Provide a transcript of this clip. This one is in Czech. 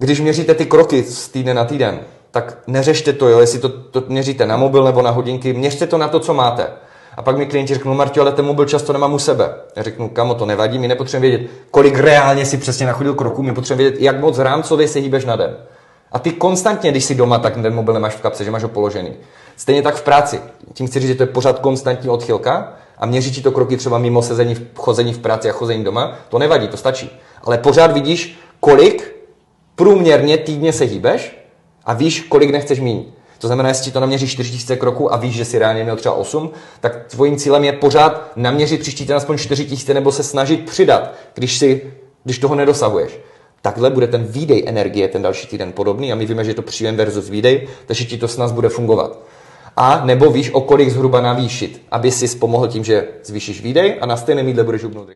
Když měříte ty kroky z týdne na týden, tak neřešte to, jo, jestli to měříte na mobil nebo na hodinky, měřte to na to, co máte. A pak mi klienti řeknou, Martio, ale ten mobil často nemám u sebe. Já řeknu, kamo, to nevadí, my nepotřebujeme vědět, kolik reálně si přesně nachodil kroků, my potřebujeme vědět, jak moc rámcově se hýbeš na den. A ty konstantně, když jsi doma, tak ten mobil nemáš v kapse, že máš ho položený. Stejně tak v práci. Tím chci říct, že to je pořád konstantní odchylka a měří ti to kroky třeba mimo sezení, chození v práci a chození doma, to nevadí, to stačí. Ale pořád vidíš, kolik průměrně týdně se hýbeš a víš, kolik nechceš mít. To znamená, jestli to naměříš 4000 kroků a víš, že si reálně měl třeba 8, tak tvojím cílem je pořád naměřit příští týden aspoň 4000 nebo se snažit přidat, když toho nedosahuješ. Takhle bude ten výdej energie ten další týden podobný a my víme, že je to příjem versus výdej, takže ti to snad bude fungovat. A nebo víš, o kolik zhruba navýšit, aby si pomohl tím, že zvýšíš výdej a na stejném jídle budeš hubnout.